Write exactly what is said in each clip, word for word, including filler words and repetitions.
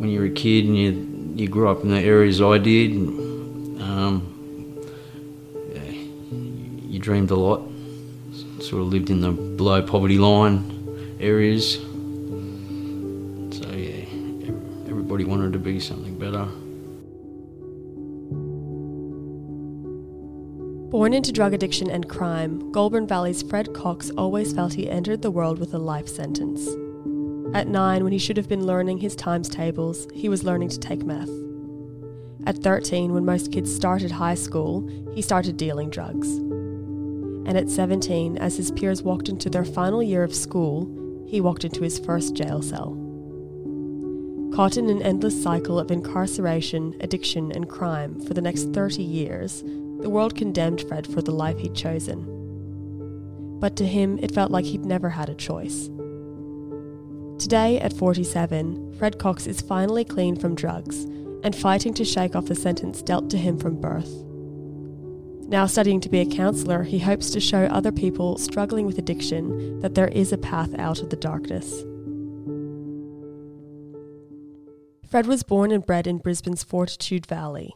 when you were a kid and you, you grew up in the areas I did, um, yeah, you dreamed a lot, sort of lived in the below poverty line areas. So yeah, everybody wanted to be something better. Born into drug addiction and crime, Goulburn Valley's Fred Cox always felt he entered the world with a life sentence. At nine, when he should have been learning his times tables, he was learning to take meth. At thirteen, when most kids started high school, he started dealing drugs. And at seventeen, as his peers walked into their final year of school, he walked into his first jail cell. Caught in an endless cycle of incarceration, addiction and crime for the next thirty years, the world condemned Fred for the life he'd chosen. But to him, it felt like he'd never had a choice. Today, at forty-seven, Fred Cox is finally clean from drugs and fighting to shake off the sentence dealt to him from birth. Now studying to be a counsellor, he hopes to show other people struggling with addiction that there is a path out of the darkness. Fred was born and bred in Brisbane's Fortitude Valley.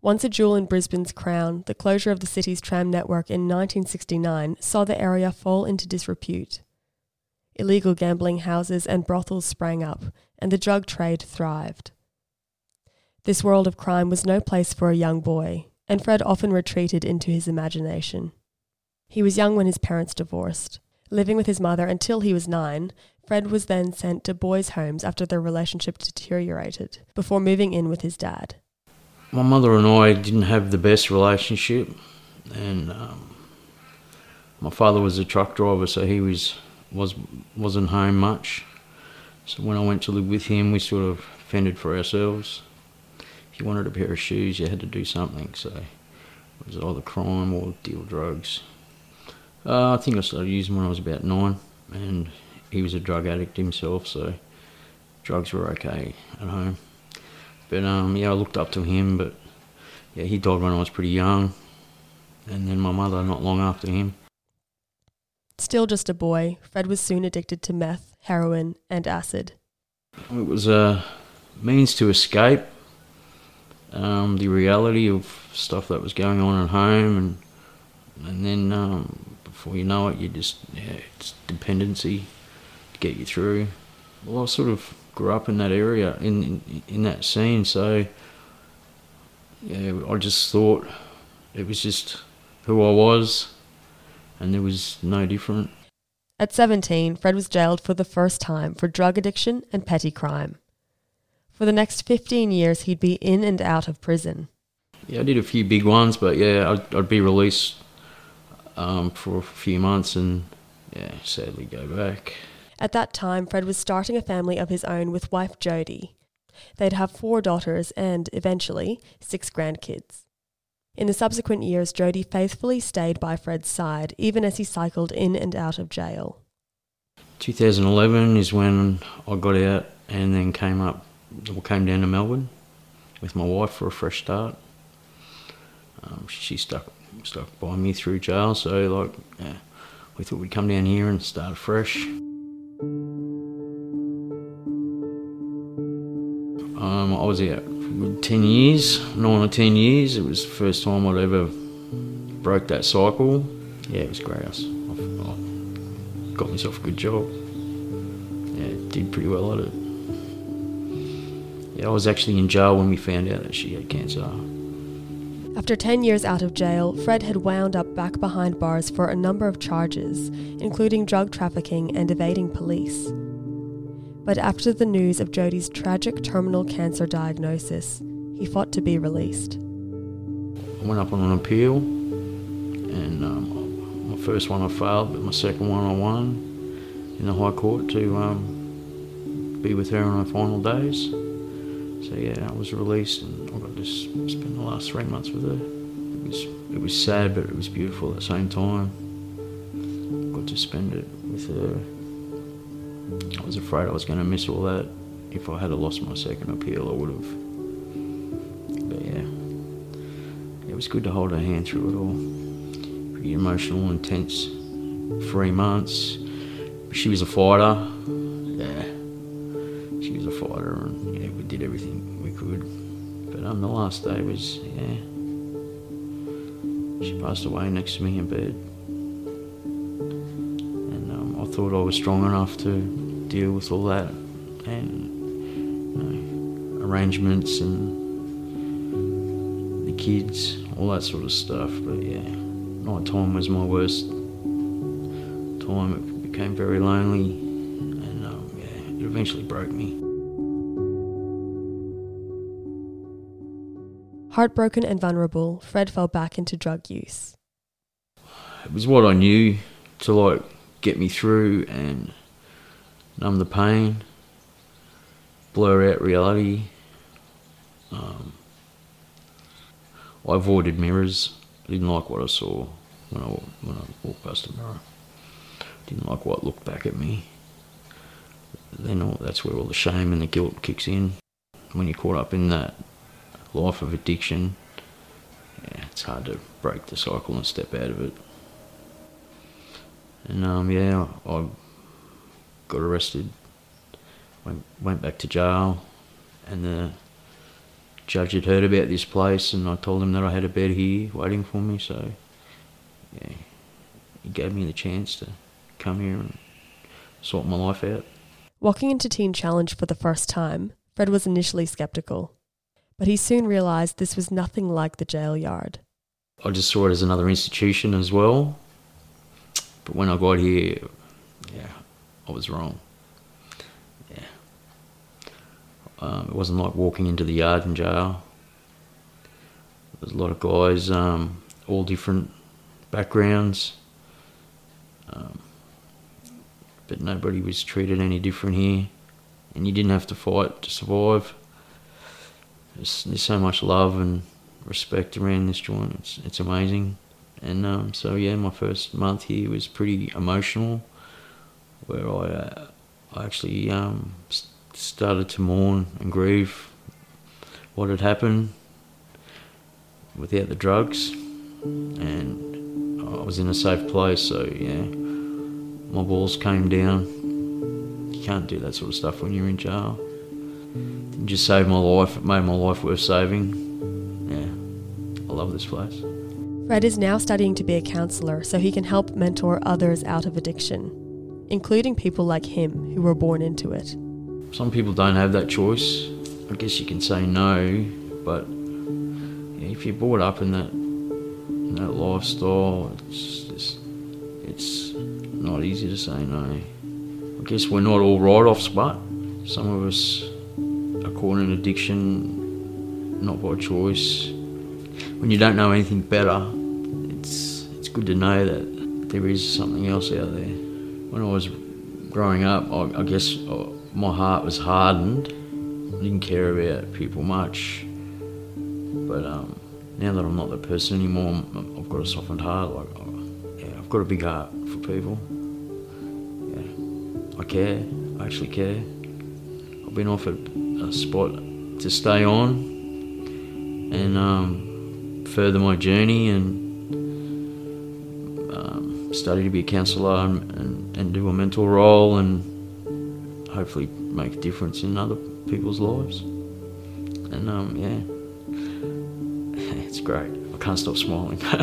Once a jewel in Brisbane's crown, the closure of the city's tram network in nineteen sixty-nine saw the area fall into disrepute. Illegal gambling houses and brothels sprang up, and the drug trade thrived. This world of crime was no place for a young boy, and Fred often retreated into his imagination. He was young when his parents divorced. Living with his mother until he was nine, Fred was then sent to boys' homes after their relationship deteriorated, before moving in with his dad. My mother and I didn't have the best relationship, and um, my father was a truck driver, so he was, was, wasn't home much. So when I went to live with him, we sort of fended for ourselves. If you wanted a pair of shoes, you had to do something, so it was either crime or deal drugs. Uh, I think I started using when I was about nine, and he was a drug addict himself, so drugs were okay at home. But um, yeah, I looked up to him, but yeah, he died when I was pretty young. And then my mother not long after him. Still just a boy, Fred was soon addicted to meth, heroin and acid. It was a means to escape um, the reality of stuff that was going on at home. And and then um, before you know it, you just, yeah, it's dependency to get you through. Well, I sort of grew up in that area, in, in in that scene, so yeah, I just thought it was just who I was and there was no different. At seventeen, Fred was jailed for the first time for drug addiction and petty crime. For the next fifteen years, he'd be in and out of prison. Yeah, I did a few big ones, but yeah, I'd, I'd be released um, for a few months and yeah, sadly go back. At that time, Fred was starting a family of his own with wife Jodie. They'd have four daughters and, eventually, six grandkids. In the subsequent years, Jodie faithfully stayed by Fred's side, even as he cycled in and out of jail. twenty eleven is when I got out and then came up, well, came down to Melbourne with my wife for a fresh start. Um, she stuck, stuck by me through jail, so like yeah, we thought we'd come down here and start fresh. Um, I was out for ten years, nine or ten years. It was the first time I'd ever broke that cycle. Yeah, it was great. I got myself a good job. Yeah, did pretty well at it. Yeah, I was actually in jail when we found out that she had cancer. After ten years out of jail, Fred had wound up back behind bars for a number of charges, including drug trafficking and evading police. But after the news of Jodie's tragic terminal cancer diagnosis, he fought to be released. I went up on an appeal, and um, my first one I failed, but my second one I won in the High Court to um, be with her on her final days. So yeah, I was released, and I got to spend the last three months with her. It was it was sad, but it was beautiful at the same time. I got to spend it with her. I was afraid I was going to miss all that. If I had lost my second appeal, I would have. But yeah, it was good to hold her hand through it all. Pretty emotional, intense three months. She was a fighter. Yeah, she was a fighter, and yeah, we did everything on the last day was, yeah, she passed away next to me in bed. And um, I thought I was strong enough to deal with all that, and you know, arrangements and the kids, all that sort of stuff. But yeah, night time was my worst time. It became very lonely, and um, yeah, it eventually broke me. Heartbroken and vulnerable, Fred fell back into drug use. It was what I knew to like get me through and numb the pain, blur out reality. Um, I avoided mirrors. I didn't like what I saw when I, when I walked past a mirror. I didn't like what looked back at me. Then all, that's where all the shame and the guilt kicks in. When you're caught up in that life of addiction, yeah, it's hard to break the cycle and step out of it. And um, yeah, I got arrested, went, went back to jail, and the judge had heard about this place, and I told him that I had a bed here waiting for me, so yeah, he gave me the chance to come here and sort my life out. Walking into Teen Challenge for the first time, Fred was initially sceptical. But he soon realised this was nothing like the jail yard. I just saw it as another institution as well. But when I got here, yeah, I was wrong. Yeah. Um, it wasn't like walking into the yard in jail. There was a lot of guys, um, all different backgrounds. Um, but nobody was treated any different here. And you didn't have to fight to survive. There's so much love and respect around this joint, it's, it's amazing. And um, so yeah, my first month here was pretty emotional, where I, uh, I actually um, started to mourn and grieve what had happened without the drugs. And I was in a safe place, so yeah, my walls came down. You can't do that sort of stuff when you're in jail. It just saved my life. It made my life worth saving. Yeah, I love this place. Fred is now studying to be a counsellor so he can help mentor others out of addiction, including people like him who were born into it. Some people don't have that choice. I guess you can say no, but yeah, if you're brought up in that, in that lifestyle, it's just, it's not easy to say no. I guess we're not all write-offs, but some of us are caught in addiction, not by choice. When you don't know anything better, it's it's good to know that there is something else out there. When I was growing up, I, I guess I, my heart was hardened. I didn't care about people much. But um, now that I'm not that person anymore, I've got a softened heart. Like, I, yeah, I've got a big heart for people. Yeah, I care. I actually care. I've been offered a spot to stay on and um, further my journey and um, study to be a counsellor and, and, and do a mentor role and hopefully make a difference in other people's lives. And um, yeah, it's great. I can't stop smiling. Yeah.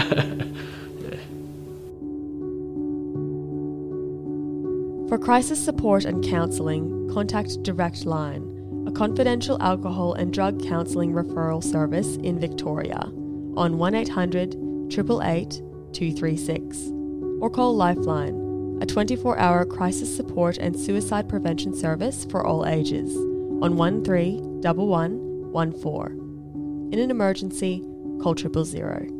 For crisis support and counselling, contact Direct Line, a confidential alcohol and drug counselling referral service in Victoria, on one eight hundred, eight eight eight, two three six, or call Lifeline, a twenty-four hour crisis support and suicide prevention service for all ages, on one three one one one one four. In an emergency, call triple zero.